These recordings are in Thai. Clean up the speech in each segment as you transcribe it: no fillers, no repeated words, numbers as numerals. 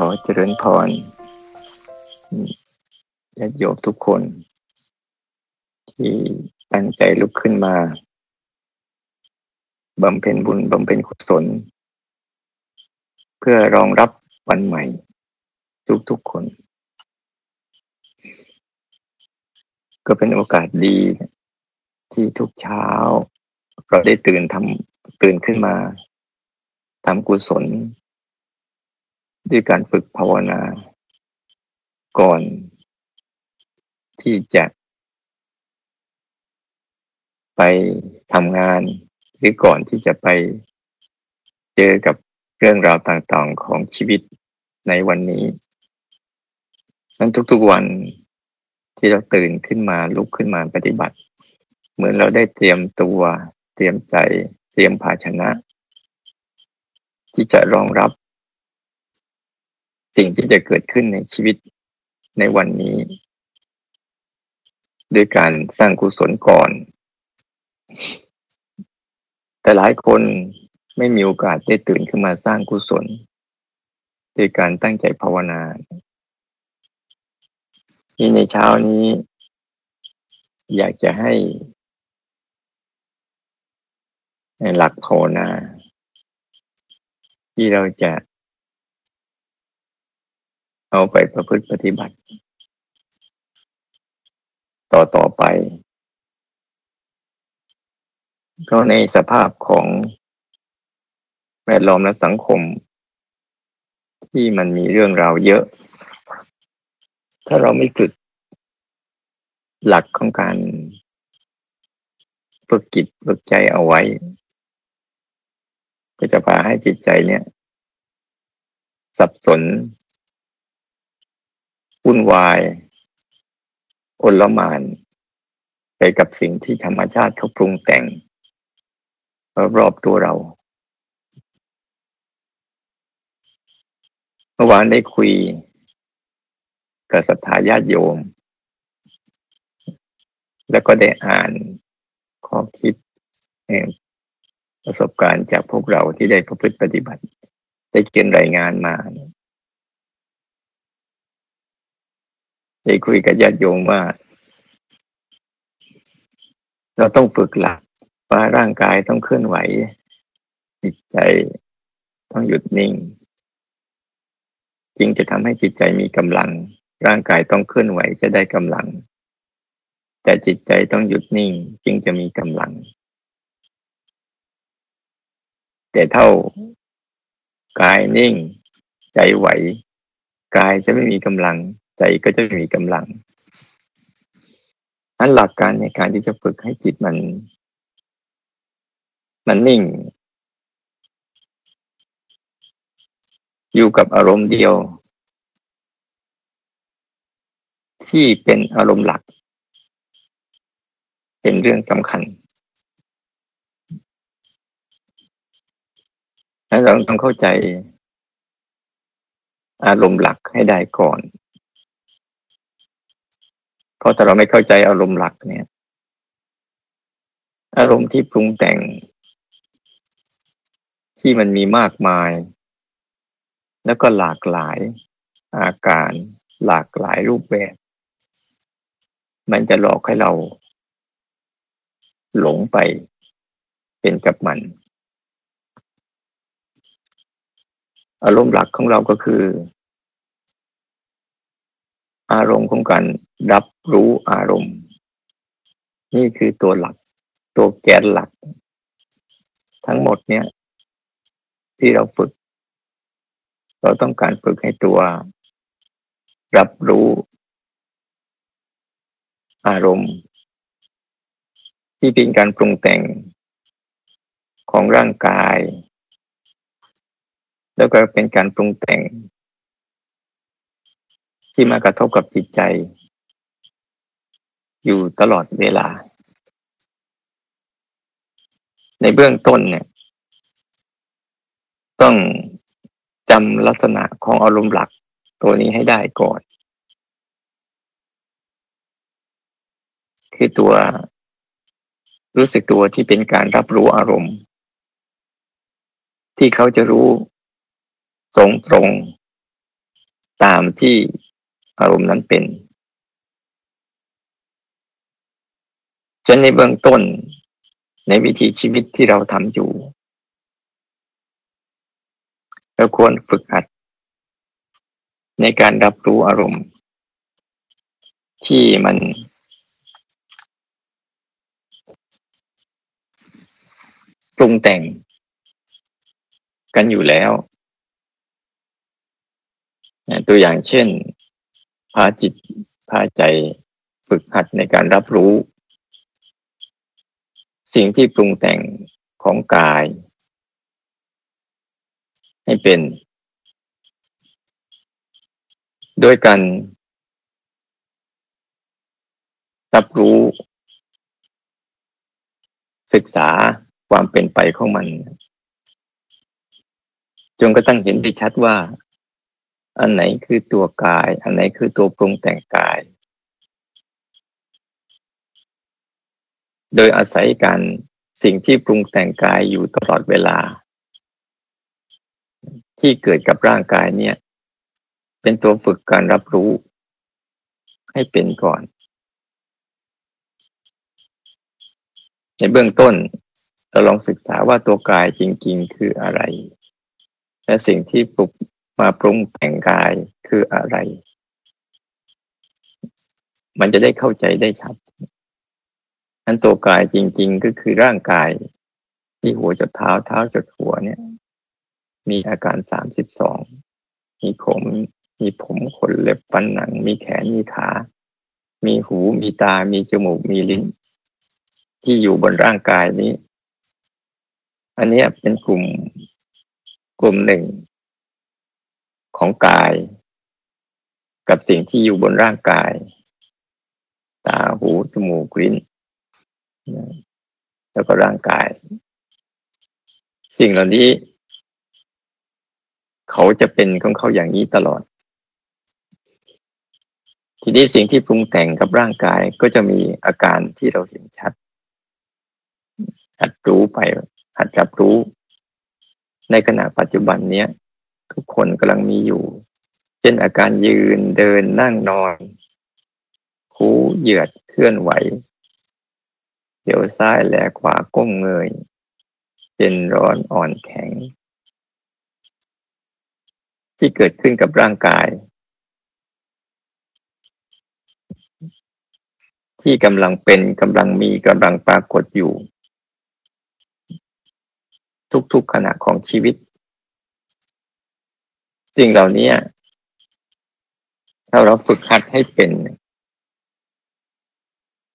ขอเจริญพรญาติโยมทุกคนที่ตั้งใจลุกขึ้นมาบำเพ็ญบุญบำเพ็ญกุศลเพื่อรองรับวันใหม่ทุกคนก็เป็นโอกาสดีที่ทุกเช้าเราได้ตื่นขึ้นมาทำกุศลด้วยการฝึกภาวนาก่อนที่จะไปทำงานหรือก่อนที่จะไปเจอกับเรื่องราวต่างๆของชีวิตในวันนี้นั้นทุกๆวันที่เราตื่นขึ้นมาลุกขึ้นมาปฏิบัติเหมือนเราได้เตรียมตัวเตรียมใจเตรียมภาชนะที่จะรองรับสิ่งที่จะเกิดขึ้นในชีวิตในวันนี้ด้วยการสร้างกุศลก่อนแต่หลายคนไม่มีโอกาสได้ตื่นขึ้นมาสร้างกุศลด้วยการตั้งใจภาวนาที่ในเช้านี้อยากจะให้ในหลักภาวนาที่เราจะเอาไปประพฤติปฏิบัติต่อไปก็ในสภาพของแวดล้อมและสังคมที่มันมีเรื่องราวเยอะถ้าเราไม่ฝึกหลักของการฝึกจิตฝึกใจเอาไว้ก็จะพาให้จิตใจเนี่ยสับสนวุ่นวายโอลหม่านไปกับสิ่งที่ธรรมชาติเขาปรุงแต่งรอบตัวเราเมื่อวานได้คุยกับศรัทธาญาติโยมแล้วก็ได้อ่านข้อคิดประสบการณ์จากพวกเราที่ได้ประพฤติปฏิบัติได้เขียนรายงานมาได้คุยกับญาติโยมว่าเราต้องฝึกหลักว่าร่างกายต้องเคลื่อนไหวจิตใจต้องหยุดนิ่งจึงจะทำให้จิตใจมีกำลังร่างกายต้องเคลื่อนไหวจะได้กำลังแต่จิตใจต้องหยุดนิ่งจึงจะมีกำลังแต่เท่ากายนิ่งใจไหวกายจะไม่มีกำลังใจก็จะมีกำลังอันหลักการในการที่จะฝึกให้จิตมันนิ่งอยู่กับอารมณ์เดียวที่เป็นอารมณ์หลักเป็นเรื่องสำคัญแล้วเราต้องเข้าใจอารมณ์หลักให้ได้ก่อนเพราะถ้าเราไม่เข้าใจอารมณ์หลักเนี่ยอารมณ์ที่ปรุงแต่งที่มันมีมากมายแล้วก็หลากหลายอาการหลากหลายรูปแบบมันจะหลอกให้เราหลงไปเป็นกับมันอารมณ์หลักของเราก็คืออารมณ์ของการรับรู้อารมณ์นี่คือตัวหลักตัวแกนหลักทั้งหมดเนี่ยที่เราฝึกเราต้องการฝึกให้ตัวรับรู้อารมณ์ที่เป็นการปรุงแต่งของร่างกายแล้วก็เป็นการปรุงแต่งที่มากระทบกับจิตใจอยู่ตลอดเวลาในเบื้องต้นเนี่ยต้องจำลักษณะของอารมณ์หลักตัวนี้ให้ได้ก่อนคือตัวรู้สึกตัวที่เป็นการรับรู้อารมณ์ที่เขาจะรู้ตรง ตามที่อารมณ์นั้นเป็นฉะนั้นในเบื้องต้นในวิถีชีวิตที่เราทำอยู่เราควรฝึกหัดในการรับรู้อารมณ์ที่มันปรุงแต่งกันอยู่แล้วตัวอย่างเช่นพาจิตพาใจฝึกหัดในการรับรู้สิ่งที่ปรุงแต่งของกายให้เป็นโดยการรับรู้ศึกษาความเป็นไปของมันจนกระทั่งเห็นได้ชัดว่าอันไหนคือตัวกายอันไหนคือตัวปรุงแต่งกายโดยอาศัยการสิ่งที่ปรุงแต่งกายอยู่ตลอดเวลาที่เกิดกับร่างกายเนี่ยเป็นตัวฝึกการรับรู้ให้เป็นก่อนในเบื้องต้นเราลองศึกษาว่าตัวกายจริงๆคืออะไรและสิ่งที่มาปรุงแต่งกายคืออะไรมันจะได้เข้าใจได้ชัดอันตัวกายจริงๆก็คือร่างกายที่หัวจดเท้าเท้าจดหัวเนี่ยมีอาการ32มีผมขนเล็บฟันหนังมีแขนมีขามีหูมีตามีจมูกมีลิ้นที่อยู่บนร่างกายนี้อันนี้เป็นกลุ่มหนึ่งของกายกับสิ่งที่อยู่บนร่างกายตาหูจมูกลิ้นแล้วก็ร่างกายสิ่งเหล่านี้เขาจะเป็นของเขาอย่างนี้ตลอดทีนี้สิ่งที่ปรุงแต่งกับร่างกายก็จะมีอาการที่เราเห็นชัดหัดรู้ไปหัดรับรู้ในขณะปัจจุบันเนี้ยทุกคนกำลังมีอยู่เช่นอาการยืนเดินนั่งนอนคู้เหยียดเคลื่อนไหวเดี่ยวซ้ายแลขวาก้มเงยเย็นร้อนอ่อนแข็งที่เกิดขึ้นกับร่างกายที่กำลังเป็นกำลังมีกำลังปรากฏอยู่ทุกๆขณะของชีวิตสิ่งเหล่านี้ถ้าเราฝึกหัดให้เป็น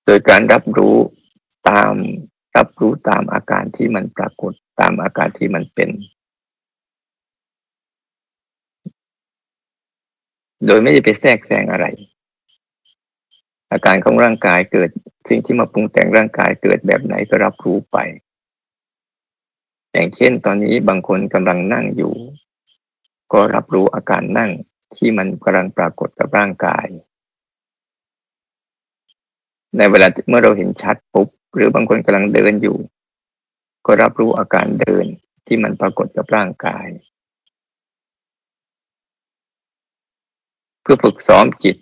โดยการรับรู้ตามอาการที่มันปรากฏตามอาการที่มันเป็นโดยไม่ได้ไปแทรกแซงอะไรอาการของร่างกายเกิดสิ่งที่มาปรุงแต่งร่างกายเกิดแบบไหนก็รับรู้ไปอย่างเช่นตอนนี้บางคนกำลังนั่งอยู่ก็รับรู้อาการนั่งที่มันกำลังปรากฏกับร่างกายในเวลาเมื่อเราเห็นชัดปุ๊บหรือบางคนกำลังเดินอยู่ก็รับรู้อาการเดินที่มันปรากฏกับร่างกายเพื่อฝึกซ้อมจิต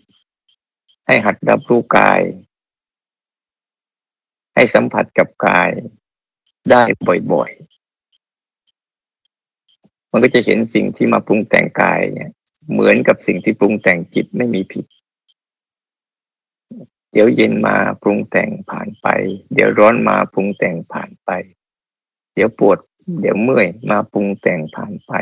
ให้หัดรับรู้กายให้สัมผัสกับกายได้บ่อยๆมันก็จะเห็นสิ่งที่มาปรุงแต่งกายเนี่ยเหมือนกับสิ่งที่ปรุงแต่งจิตไม่มีผิดเดี๋ยวเย็นมาปรุงแต่งผ่านไปเดี๋ยวร้อนมาปรุงแต่งผ่านไปเดี๋ยวปวดเดี๋ยวเมื่อยมาปรุงแต่งผ่านไป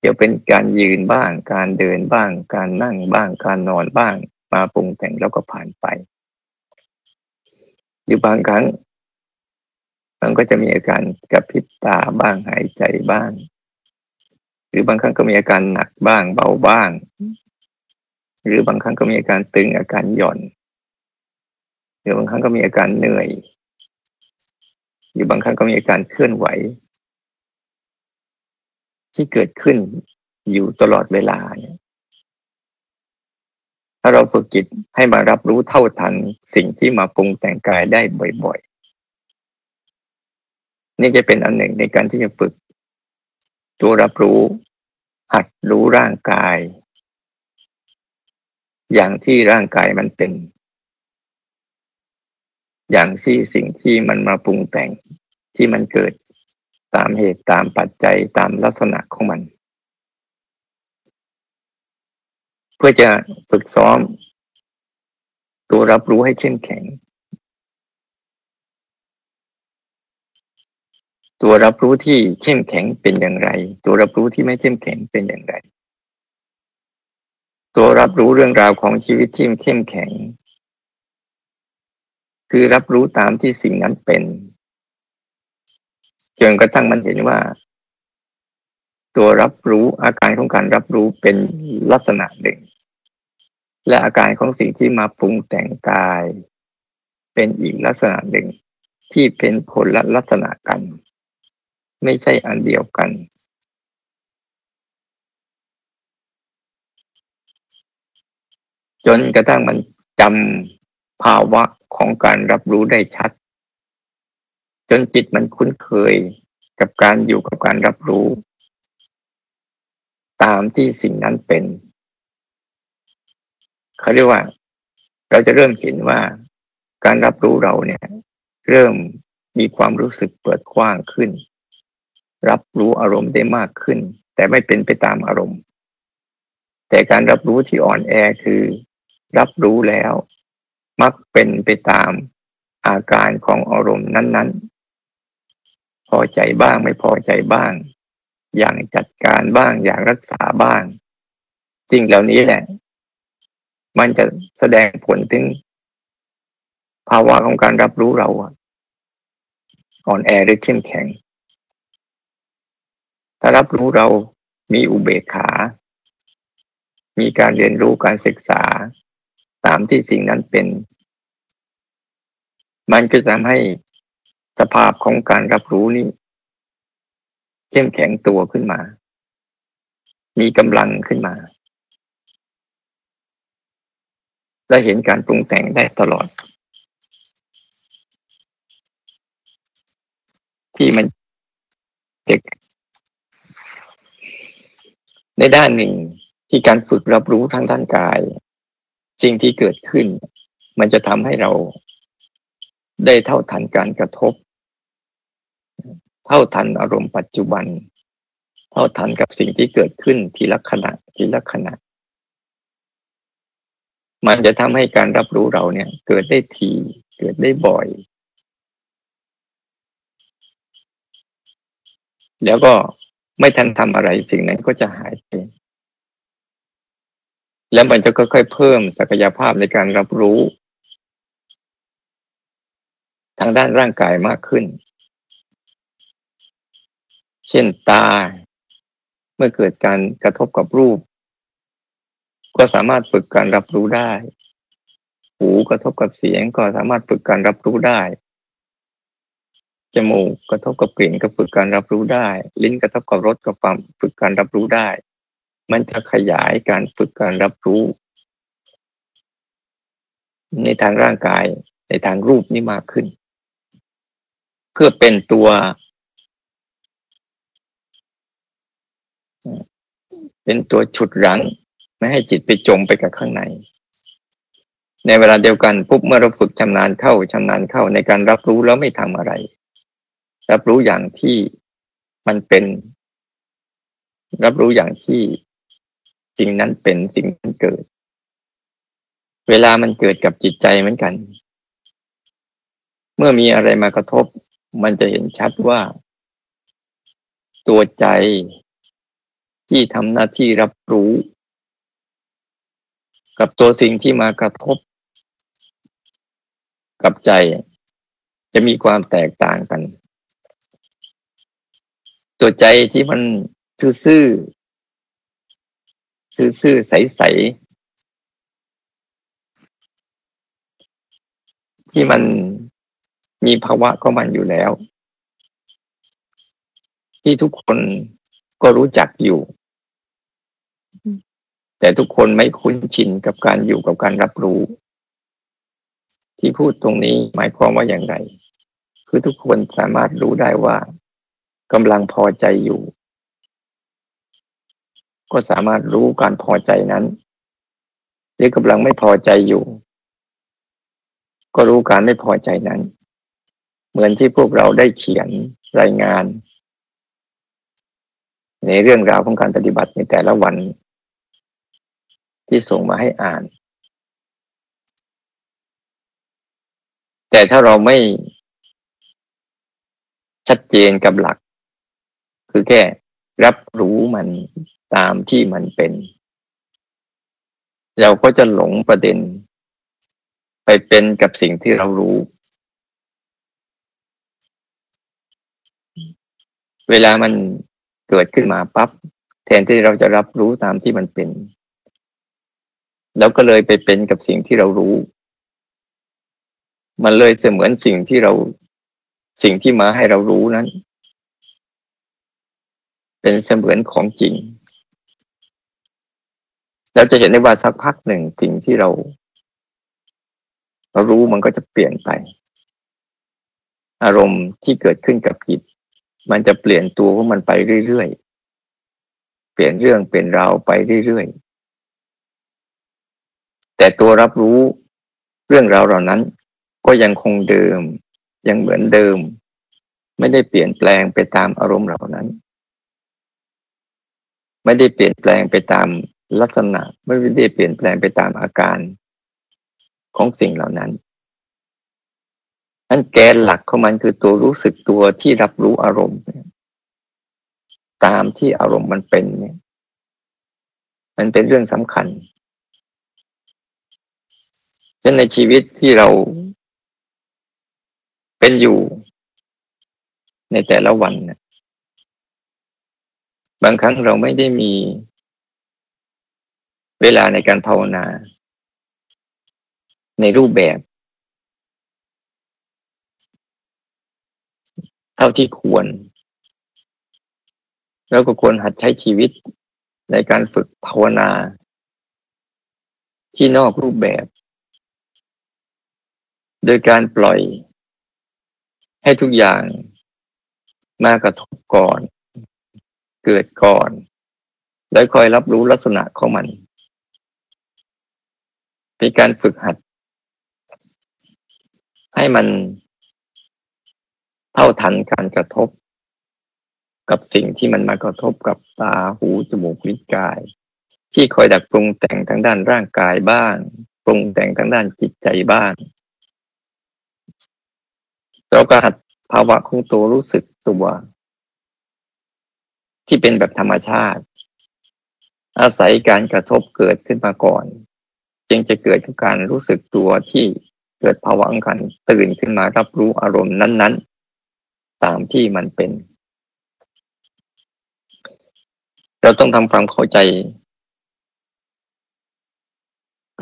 เดี๋ยวเป็นการยืนบ้างการเดินบ้างการนั่งบ้างการนอนบ้างมาปรุงแต่งแล้วก็ผ่านไปอยู่บางครั้งมันก็จะมีอาการกระพริบตาบ้างหายใจบ้างหรือบางครั้งก็มีอาการหนักบ้างเบาบ้างหรือบางครั้งก็มีอาการตึงอาการหย่อนหรือบางครั้งก็มีอาการเหนื่อยหรือบางครั้งก็มีอาการเคลื่อนไหวที่เกิดขึ้นอยู่ตลอดเวลาเนี่ยถ้าเราฝึกจิตให้มารับรู้เท่าทันสิ่งที่มาปรุงแต่งกายได้บ่อยๆนี่จะเป็นอันหนึ่งในการที่จะฝึกตัวรับรู้หัดรู้ร่างกาย อย่างที่ร่างกายมันเป็นอย่างที่สิ่งที่มันมาปรุงแต่งที่มันเกิดตามเหตุตามปัจจัยตามลักษณะของมันเพื่อจะฝึกซ้อมตัวรับรู้ให้เข้มแข็งตัวรับรู้ที่เข้มแข็งเป็นอย่างไรตัวรับรู้ที่ไม่เข้มแข็งเป็นอย่างไรตัวรับรู้เรื่องราวของชีวิตที่เข้มแข็งคือรับรู้ตามที่สิ่งนั้นเป็นจนกระทั่งมันเห็นว่าตัวรับรู้อาการของการรับรู้เป็นลักษณะหนึ่งและอาการของสิ่งที่มาปรุงแต่งกายเป็นอีกลักษณะหนึ่งที่เป็นผลและลักษณะกันไม่ใช่อันเดียวกันจนกระทั่งมันจำภาวะของการรับรู้ได้ชัดจนจิตมันคุ้นเคยกับการอยู่กับการรับรู้ตามที่สิ่งนั้นเป็นเขาเรียกว่าเราจะเริ่มเห็นว่าการรับรู้เราเนี่ยเริ่มมีความรู้สึกเปิดกว้างขึ้นรับรู้อารมณ์ได้มากขึ้นแต่ไม่เป็นไปตามอารมณ์แต่การรับรู้ที่อ่อนแอคือรับรู้แล้วมักเป็นไปตามอาการของอารมณ์นั้นๆพอใจบ้างไม่พอใจบ้างอย่างจัดการบ้างอย่างรักษาบ้างสิ่งเหล่านี้แหละมันจะแสดงผลถึงภาวะของการรับรู้เราอ่อนแอหรือเข้มแข็งถ้ารับรู้เรามีอุเบกขามีการเรียนรู้การศึกษาตามที่สิ่งนั้นเป็นมันก็จะทำให้สภาพของการรับรู้นี้เข้มแข็งตัวขึ้นมามีกำลังขึ้นมาและเห็นการปรุงแต่งได้ตลอดที่มันเด็กในด้านหนึ่งที่การฝึกรับรู้ทางด้านกายสิ่งที่เกิดขึ้นมันจะทำให้เราได้เท่าทันการกระทบเท่าทันอารมณ์ปัจจุบันเท่าทันกับสิ่งที่เกิดขึ้นทีละขณะทีละขณะมันจะทำให้การรับรู้เราเนี่ยเกิดได้ทีเกิดได้บ่อยแล้วก็ไม่ทันทำอะไรสิ่งนั้นก็จะหายไปแล้วมันจะค่อยๆเพิ่มศักยภาพในการรับรู้ทางด้านร่างกายมากขึ้นเช่นตาเมื่อเกิดการกระทบกับรูปก็สามารถฝึกการรับรู้ได้หูกระทบกับเสียงก็สามารถฝึกการรับรู้ได้จมูกกระทบกับกลิ่นก็ฝึกการรับรู้ได้ลิ้นกระทบกับรสก็ฝึกการรับรู้ได้มันจะขยายการฝึกการรับรู้ในทางร่างกายในทางรูปนี้มากขึ้นเพื่อเป็นตัวฉุดรั้งไม่ให้จิตไปจมไปกับข้างในในเวลาเดียวกันปุ๊บเมื่อเราฝึกชำนาญเข้าในการรับรู้แล้วไม่ทำอะไรรับรู้อย่างที่มันเป็นรับรู้อย่างที่สิ่งนั้นเป็นสิ่งนั้นเกิดเวลามันเกิดกับจิตใจเหมือนกันเมื่อมีอะไรมากระทบมันจะเห็นชัดว่าตัวใจที่ทำหน้าที่รับรู้กับตัวสิ่งที่มากระทบกับใจจะมีความแตกต่างกันตัวใจที่มันซื่อใสๆที่มันมีภาวะของมันอยู่แล้วที่ทุกคนก็รู้จักอยู่แต่ทุกคนไม่คุ้นชินกับการอยู่กับการรับรู้ที่พูดตรงนี้หมายความว่าอย่างไรคือทุกคนสามารถรู้ได้ว่ากำลังพอใจอยู่ก็สามารถรู้การพอใจนั้น หรือกำลังไม่พอใจอยู่ก็รู้การไม่พอใจนั้นเหมือนที่พวกเราได้เขียนรายงานในเรื่องราวของการปฏิบัติในแต่ละวันที่ส่งมาให้อ่านแต่ถ้าเราไม่ชัดเจนกับหลักคือแค่รับรู้มันตามที่มันเป็นเราก็จะหลงประเด็นไปเป็นกับสิ่งที่เรารู้เวลามันเกิดขึ้นมาปั๊บแทนที่เราจะรับรู้ตามที่มันเป็นแล้วก็เลยไปเป็นกับสิ่งที่เรารู้มันเลยเสมือนสิ่งที่มาให้เรารู้นั้นเป็นเสมือนของจริงแล้วจะเห็นได้ว่าสักพักหนึ่งสิ่งที่เรารู้มันก็จะเปลี่ยนไปอารมณ์ที่เกิดขึ้นกับจิตมันจะเปลี่ยนตัวของมันไปเรื่อยๆเปลี่ยนเรื่องเปลี่ยนราวไปเรื่อยๆแต่ตัวรับรู้เรื่องราวเหล่านั้นก็ยังคงเดิมยังเหมือนเดิมไม่ได้เปลี่ยนแปลงไปตามอารมณ์เหล่านั้นไม่ได้เปลี่ยนแปลงไปตามลักษณะไม่ได้เปลี่ยนแปลงไปตามอาการของสิ่งเหล่านั้นนั่นแกนหลักของมันคือตัวรู้สึกตัวที่รับรู้อารมณ์ตามที่อารมณ์มันเป็นเนี่ยมันเป็นเรื่องสำคัญเช่นในชีวิตที่เราเป็นอยู่ในแต่ละวันนะบางครั้งเราไม่ได้มีเวลาในการภาวนาในรูปแบบเท่าที่ควรแล้วก็ควรหัดใช้ชีวิตในการฝึกภาวนาที่นอกรูปแบบโดยการปล่อยให้ทุกอย่างมากระทบก่อนเกิดก่อนแล้วคอยรับรู้ลักษณะของมันเป็นการฝึกหัดให้มันเท่าทันการกระทบกับสิ่งที่มันมากระทบกับตาหูจมูกลิ้นกายที่คอยดักปรุงแต่งทางด้านร่างกายบ้างปรุงแต่งทางด้านจิตใจบ้างเราก็หัดภาวะของตัวรู้สึกตัวที่เป็นแบบธรรมชาติอาศัยการกระทบเกิดขึ้นมาก่อนจึงจะเกิดกับการรู้สึกตัวที่เกิดภาวะของการตื่นขึ้นมารับรู้อารมณ์นั้นๆตามที่มันเป็นเราต้องทำความเข้าใจ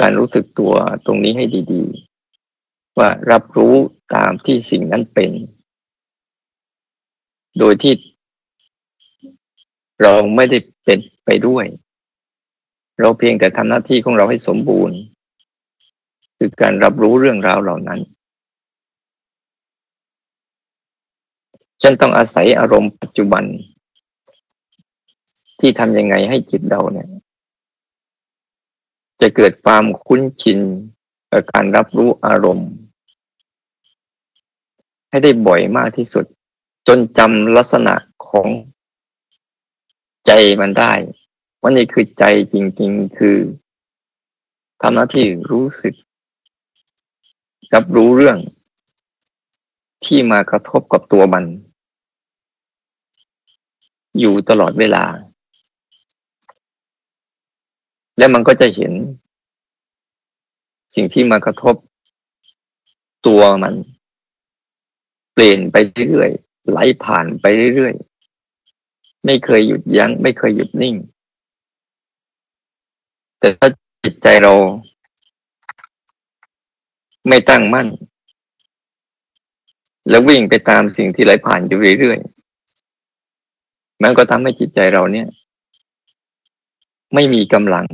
การรู้สึกตัวตรงนี้ให้ดีๆว่ารับรู้ตามที่สิ่งนั้นเป็นโดยที่เราไม่ได้เป็นไปด้วยเราเพียงแต่ทำหน้าที่ของเราให้สมบูรณ์คือการรับรู้เรื่องราวเหล่านั้นฉันต้องอาศัยอารมณ์ปัจจุบันที่ทำยังไงให้จิตเราเนี่ยจะเกิดความคุ้นชินกับการรับรู้อารมณ์ให้ได้บ่อยมากที่สุดจนจำลักษณะของใจมันได้ว่านี่คือใจจริงๆคือทำหน้าที่รู้สึกรับรู้เรื่องที่มากระทบกับตัวมันอยู่ตลอดเวลาและมันก็จะเห็นสิ่งที่มากระทบตัวมันเปลี่ยนไปเรื่อยๆไหลผ่านไปเรื่อยๆไม่เคยหยุดยั้งไม่เคยหยุดนิ่งแต่ถ้าจิตใจเราไม่ตั้งมั่นแล้ววิ่งไปตามสิ่งที่ไหลผ่านอยู่เรื่อยๆมันก็ทำให้จิตใจเราเนี่ยไม่มีกำลัง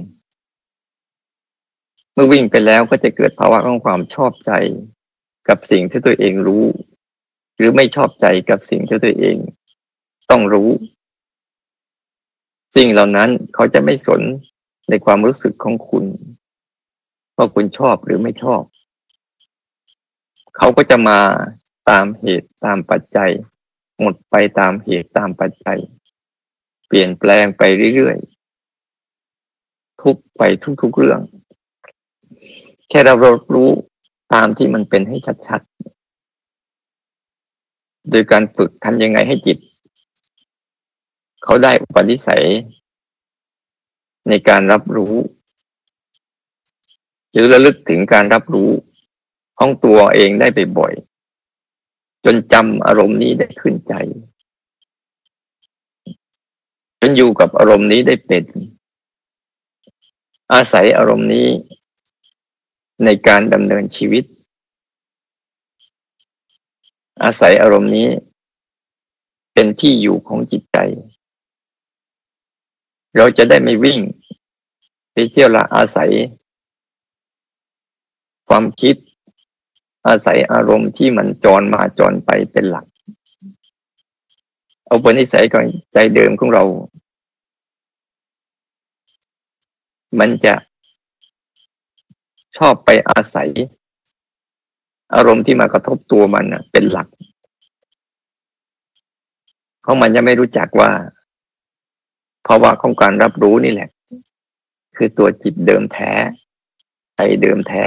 เมื่อวิ่งไปแล้วก็จะเกิดภาวะของความชอบใจกับสิ่งที่ตัวเองรู้หรือไม่ชอบใจกับสิ่งที่ตัวเองต้องรู้สิ่งเหล่านั้นเขาจะไม่สนในความรู้สึกของคุณ ว่าคุณชอบหรือไม่ชอบเขาก็จะมาตามเหตุตามปัจจัยหมดไปตามเหตุตามปัจจัยเปลี่ยนแปลงไปเรื่อยๆทุกไปทุกๆเรื่องแค่เรารู้ตามที่มันเป็นให้ชัดๆโดยการฝึกทำยังไงให้จิตเขาได้อุปนิสัยในการรับรู้หรือระลึกถึงการรับรู้ของตัวเองได้บ่อยๆจนจำอารมณ์นี้ได้ขึ้นใจจนอยู่กับอารมณ์นี้ได้เป็นอาศัยอารมณ์นี้ในการดำเนินชีวิตอาศัยอารมณ์นี้เป็นที่อยู่ของจิตใจเราจะได้ไม่วิ่งไปเที่ยวละอาศัยความคิดอาศัยอารมณ์ที่มันจรมาจรไปเป็นหลักเอาเป็นนิสัยของใจเดิมของเรามันจะชอบไปอาศัยอารมณ์ที่มากระทบตัวมันเป็นหลักเพราะมันยังไม่รู้จักว่าภาวะของการรับรู้นี่แหละคือตัวจิตเดิมแท้ใจเดิมแท้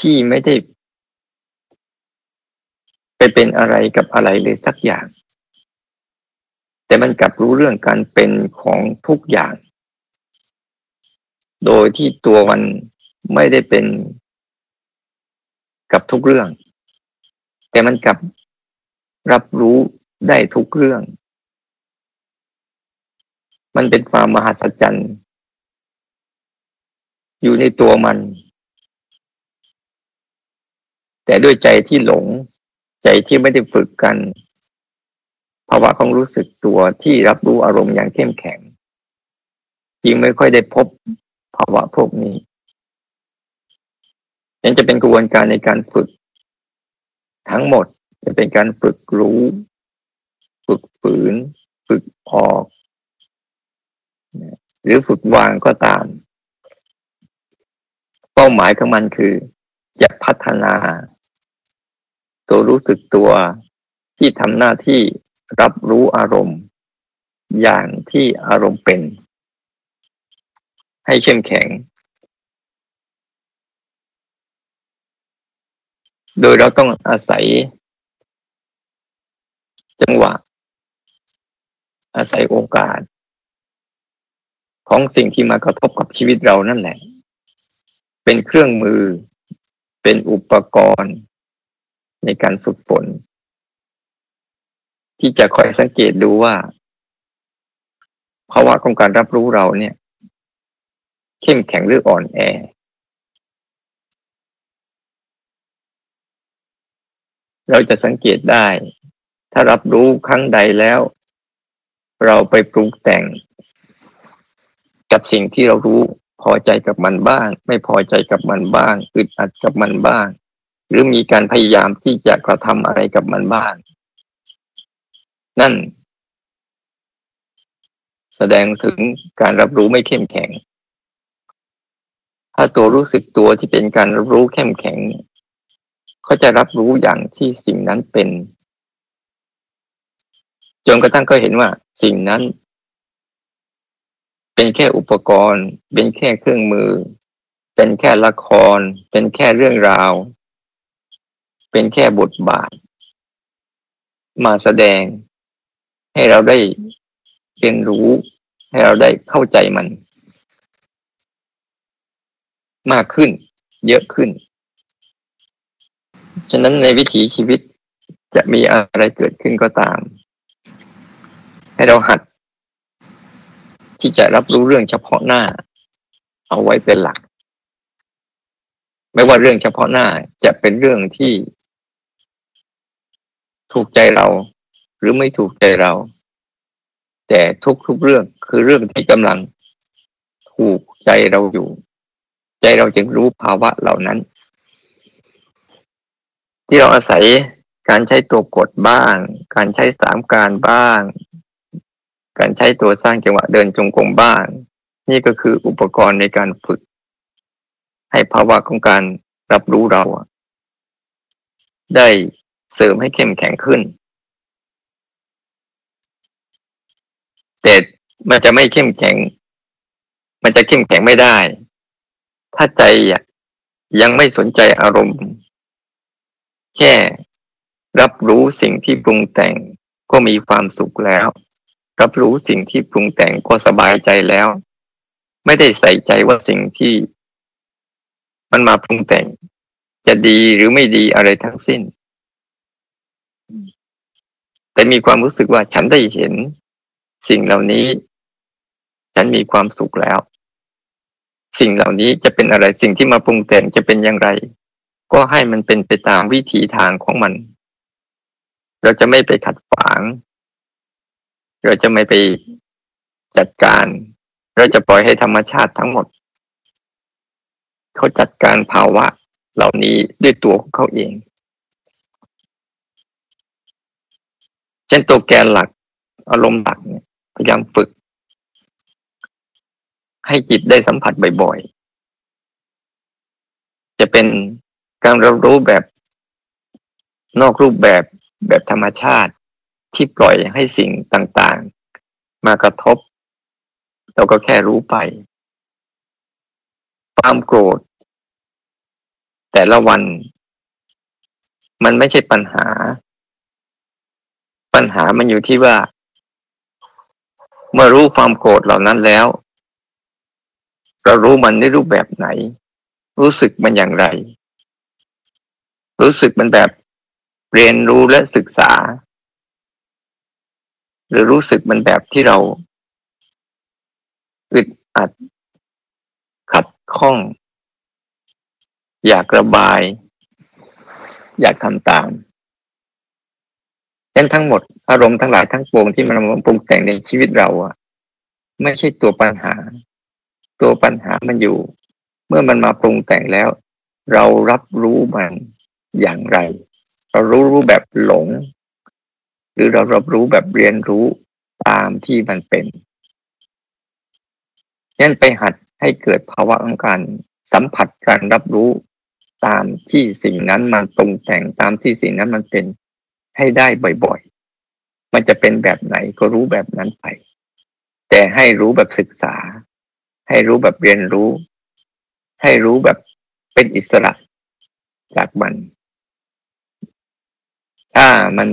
ที่ไม่ได้ไปเป็นอะไรกับอะไรเลยสักอย่างแต่มันกลับรู้เรื่องการเป็นของทุกอย่างโดยที่ตัวมันไม่ได้เป็นกับทุกเรื่องแต่มันกลับรับรู้ได้ทุกเรื่องมันเป็นความมหัศจรรย์อยู่ในตัวมันแต่ด้วยใจที่หลงใจที่ไม่ได้ฝึกกันภาวะของรู้สึกตัวที่รับรู้อารมณ์อย่างเข้มแข็งยิ่งไม่ค่อยได้พบภาวะพวกนี้นั่นจะเป็นกระบวนการในการฝึกทั้งหมดจะเป็นการฝึกรู้ฝึกฝืนฝึกออกหรือฝึกวางก็ตามเป้าหมายของมันคือจะพัฒนาตัวรู้สึกตัวที่ทำหน้าที่รับรู้อารมณ์อย่างที่อารมณ์เป็นให้เข้มแข็งโดยเราต้องอาศัยจังหวะอาศัยโอกาสของสิ่งที่มากระทบกับชีวิตเรานั่นแหละเป็นเครื่องมือเป็นอุปกรณ์ในการฝึกฝนที่จะคอยสังเกตดูว่าภาวะของการรับรู้เราเนี่ยเข้มแข็งหรืออ่อนแอเราจะสังเกตได้ถ้ารับรู้ครั้งใดแล้วเราไปปรุงแต่งกับสิ่งที่เรารู้พอใจกับมันบ้างไม่พอใจกับมันบ้างอึดอัดกับมันบ้างหรือมีการพยายามที่จะกระทำอะไรกับมันบ้างนั่นแสดงถึงการรับรู้ไม่เข้มแข็งถ้าตัวรู้สึกตัวที่เป็นการรับรู้เข้มแข็งเขาจะรับรู้อย่างที่สิ่งนั้นเป็นจนกระทั่งก็เห็นว่าสิ่งนั้นเป็นแค่อุปกรณ์เป็นแค่เครื่องมือเป็นแค่ละครเป็นแค่เรื่องราวเป็นแค่บทบาทมาแสดงให้เราได้เรียนรู้ให้เราได้เข้าใจมันมากขึ้นเยอะขึ้นฉะนั้นในวิถีชีวิตจะมีอะไรเกิดขึ้นก็ตามให้เราหัดที่จะรับรู้เรื่องเฉพาะหน้าเอาไว้เป็นหลักไม่ว่าเรื่องเฉพาะหน้าจะเป็นเรื่องที่ถูกใจเราหรือไม่ถูกใจเราแต่ทุกๆเรื่องคือเรื่องที่กำลังถูกใจเราอยู่ใจเราจึงรู้ภาวะเหล่านั้นที่เราอาศัยการใช้ตัวกดบ้างการใช้สามการบ้างการใช้ตัวสร้างจังหวะเดินจงกรมบ้างนี่ก็คืออุปกรณ์ในการฝึก ให้ภาวะของการรับรู้เราได้เสริมให้เข้มแข็งขึ้นแต่มันจะไม่เข้มแข็งมันจะเข้มแข็งไม่ได้ถ้าใจยังไม่สนใจอารมณ์แค่รับรู้สิ่งที่ปรุงแต่งก็มีความสุขแล้วรับรู้สิ่งที่ปรุงแต่งก็สบายใจแล้วไม่ได้ใส่ใจว่าสิ่งที่มันมาปรุงแต่งจะดีหรือไม่ดีอะไรทั้งสิ้นแต่มีความรู้สึกว่าฉันได้เห็นสิ่งเหล่านี้ฉันมีความสุขแล้วสิ่งเหล่านี้จะเป็นอะไรสิ่งที่มาปรุงแต่งจะเป็นอย่างไรก็ให้มันเป็นไปตามวิถีทางของมันเราจะไม่ไปขัดขวางเราจะไม่ไปจัดการเราจะปล่อยให้ธรรมชาติทั้งหมดเขาจัดการภาวะเหล่านี้ด้วยตัวของเขาเองเช่นตัวแกนหลักอารมณ์หลักเนี่ยพยายามฝึกให้จิตได้สัมผัสบ่อยๆจะเป็นการรับรู้แบบนอกรูปแบบธรรมชาติที่ปล่อยให้สิ่งต่างๆมากระทบเราก็แค่รู้ไปความโกรธแต่ละวันมันไม่ใช่ปัญหาปัญหามันอยู่ที่ว่าเมื่อรู้ความโกรธเหล่านั้นแล้วเรารู้มันในรูปแบบไหนรู้สึกมันอย่างไรรู้สึกมันแบบเรียนรู้และศึกษาหรือรู้สึกมันแบบที่เราอึดอัดขัดข้องอยากระบายอยากทำตามดังทั้งหมดอารมณ์ทั้งหลายทั้งปวงที่มันปรุงแต่งในชีวิตเราไม่ใช่ตัวปัญหาตัวปัญหามันอยู่เมื่อมันมาปรุงแต่งแล้วเรารับรู้มันอย่างไรเรารู้แบบหลงหรือเรารับรู้แบบเรียนรู้ตามที่มันเป็นงั้นไปหัดให้เกิดภาวะของการสัมผัสการรับรู้ตามที่สิ่งนั้นมันปรุงแต่งตามที่สิ่งนั้นมันเป็นให้ได้บ่อยๆมันจะเป็นแบบไหนก็รู้แบบนั้นไปแต่ให้รู้แบบศึกษาให้รู้แบบเรียนรู้ให้รู้แบบเป็นอิสระจากมันถ้ามัน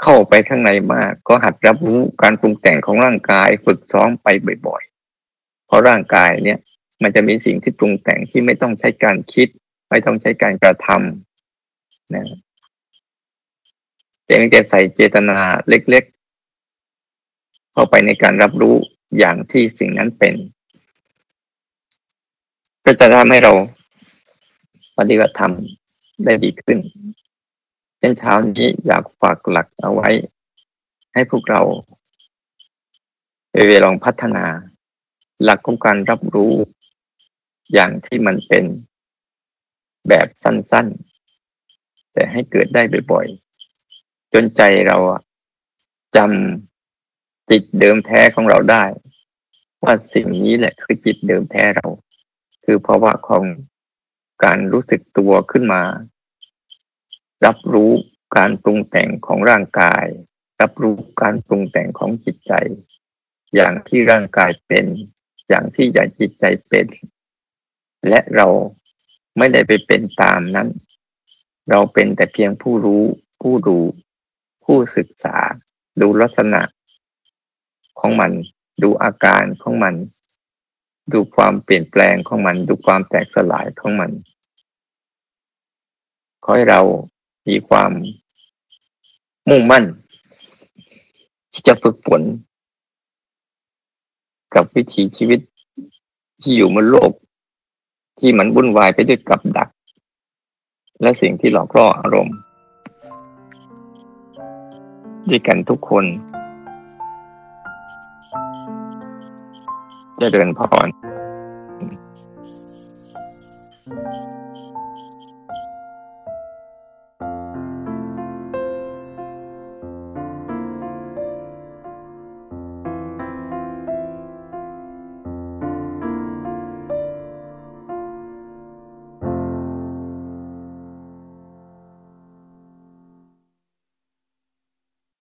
เข้าไปข้างในมากก็หัดรับรู้การปรุงแต่งของร่างกายฝึกซ้อมไปบ่อยๆเพราะร่างกายเนี่ยมันจะมีสิ่งที่ปรุงแต่งที่ไม่ต้องใช้การคิดไม่ต้องใช้การกระทำนะแต่มันจะใส่เจตนาเล็กๆเข้าไปในการรับรู้อย่างที่สิ่งนั้นเป็นก็จะทำให้เราปฏิบัติธรรมได้ดีขึ้นเช่นเช้านี้อยากฝากหลักเอาไว้ให้พวกเราไปลองพัฒนาหลักของการรับรู้อย่างที่มันเป็นแบบสั้นๆแต่ให้เกิดได้บ่อยๆจนใจเราจำจิตเดิมแท้ของเราได้ว่าสิ่งนี้แหละคือจิตเดิมแท้เราคือภาวะของการรู้สึกตัวขึ้นมารับรู้การปรุงแต่งของร่างกายรับรู้การปรุงแต่งของจิตใจอย่างที่ร่างกายเป็นอย่างที่จิตใจเป็นและเราไม่ได้ไปเป็นตามนั้นเราเป็นแต่เพียงผู้รู้ผู้ดูผู้ศึกษาดูลักษณะของมันดูอาการของมันดูความเปลี่ยนแปลงของมันดูความแตกสลายของมันขอให้เรามีความมุ่งมั่นที่จะฝึกฝนกับวิถีชีวิตที่อยู่บนโลกที่มันวุ่นวายไปด้วยกับดักและสิ่งที่หลอกล่ออารมณ์ด้วยกันทุกคนเจริญพร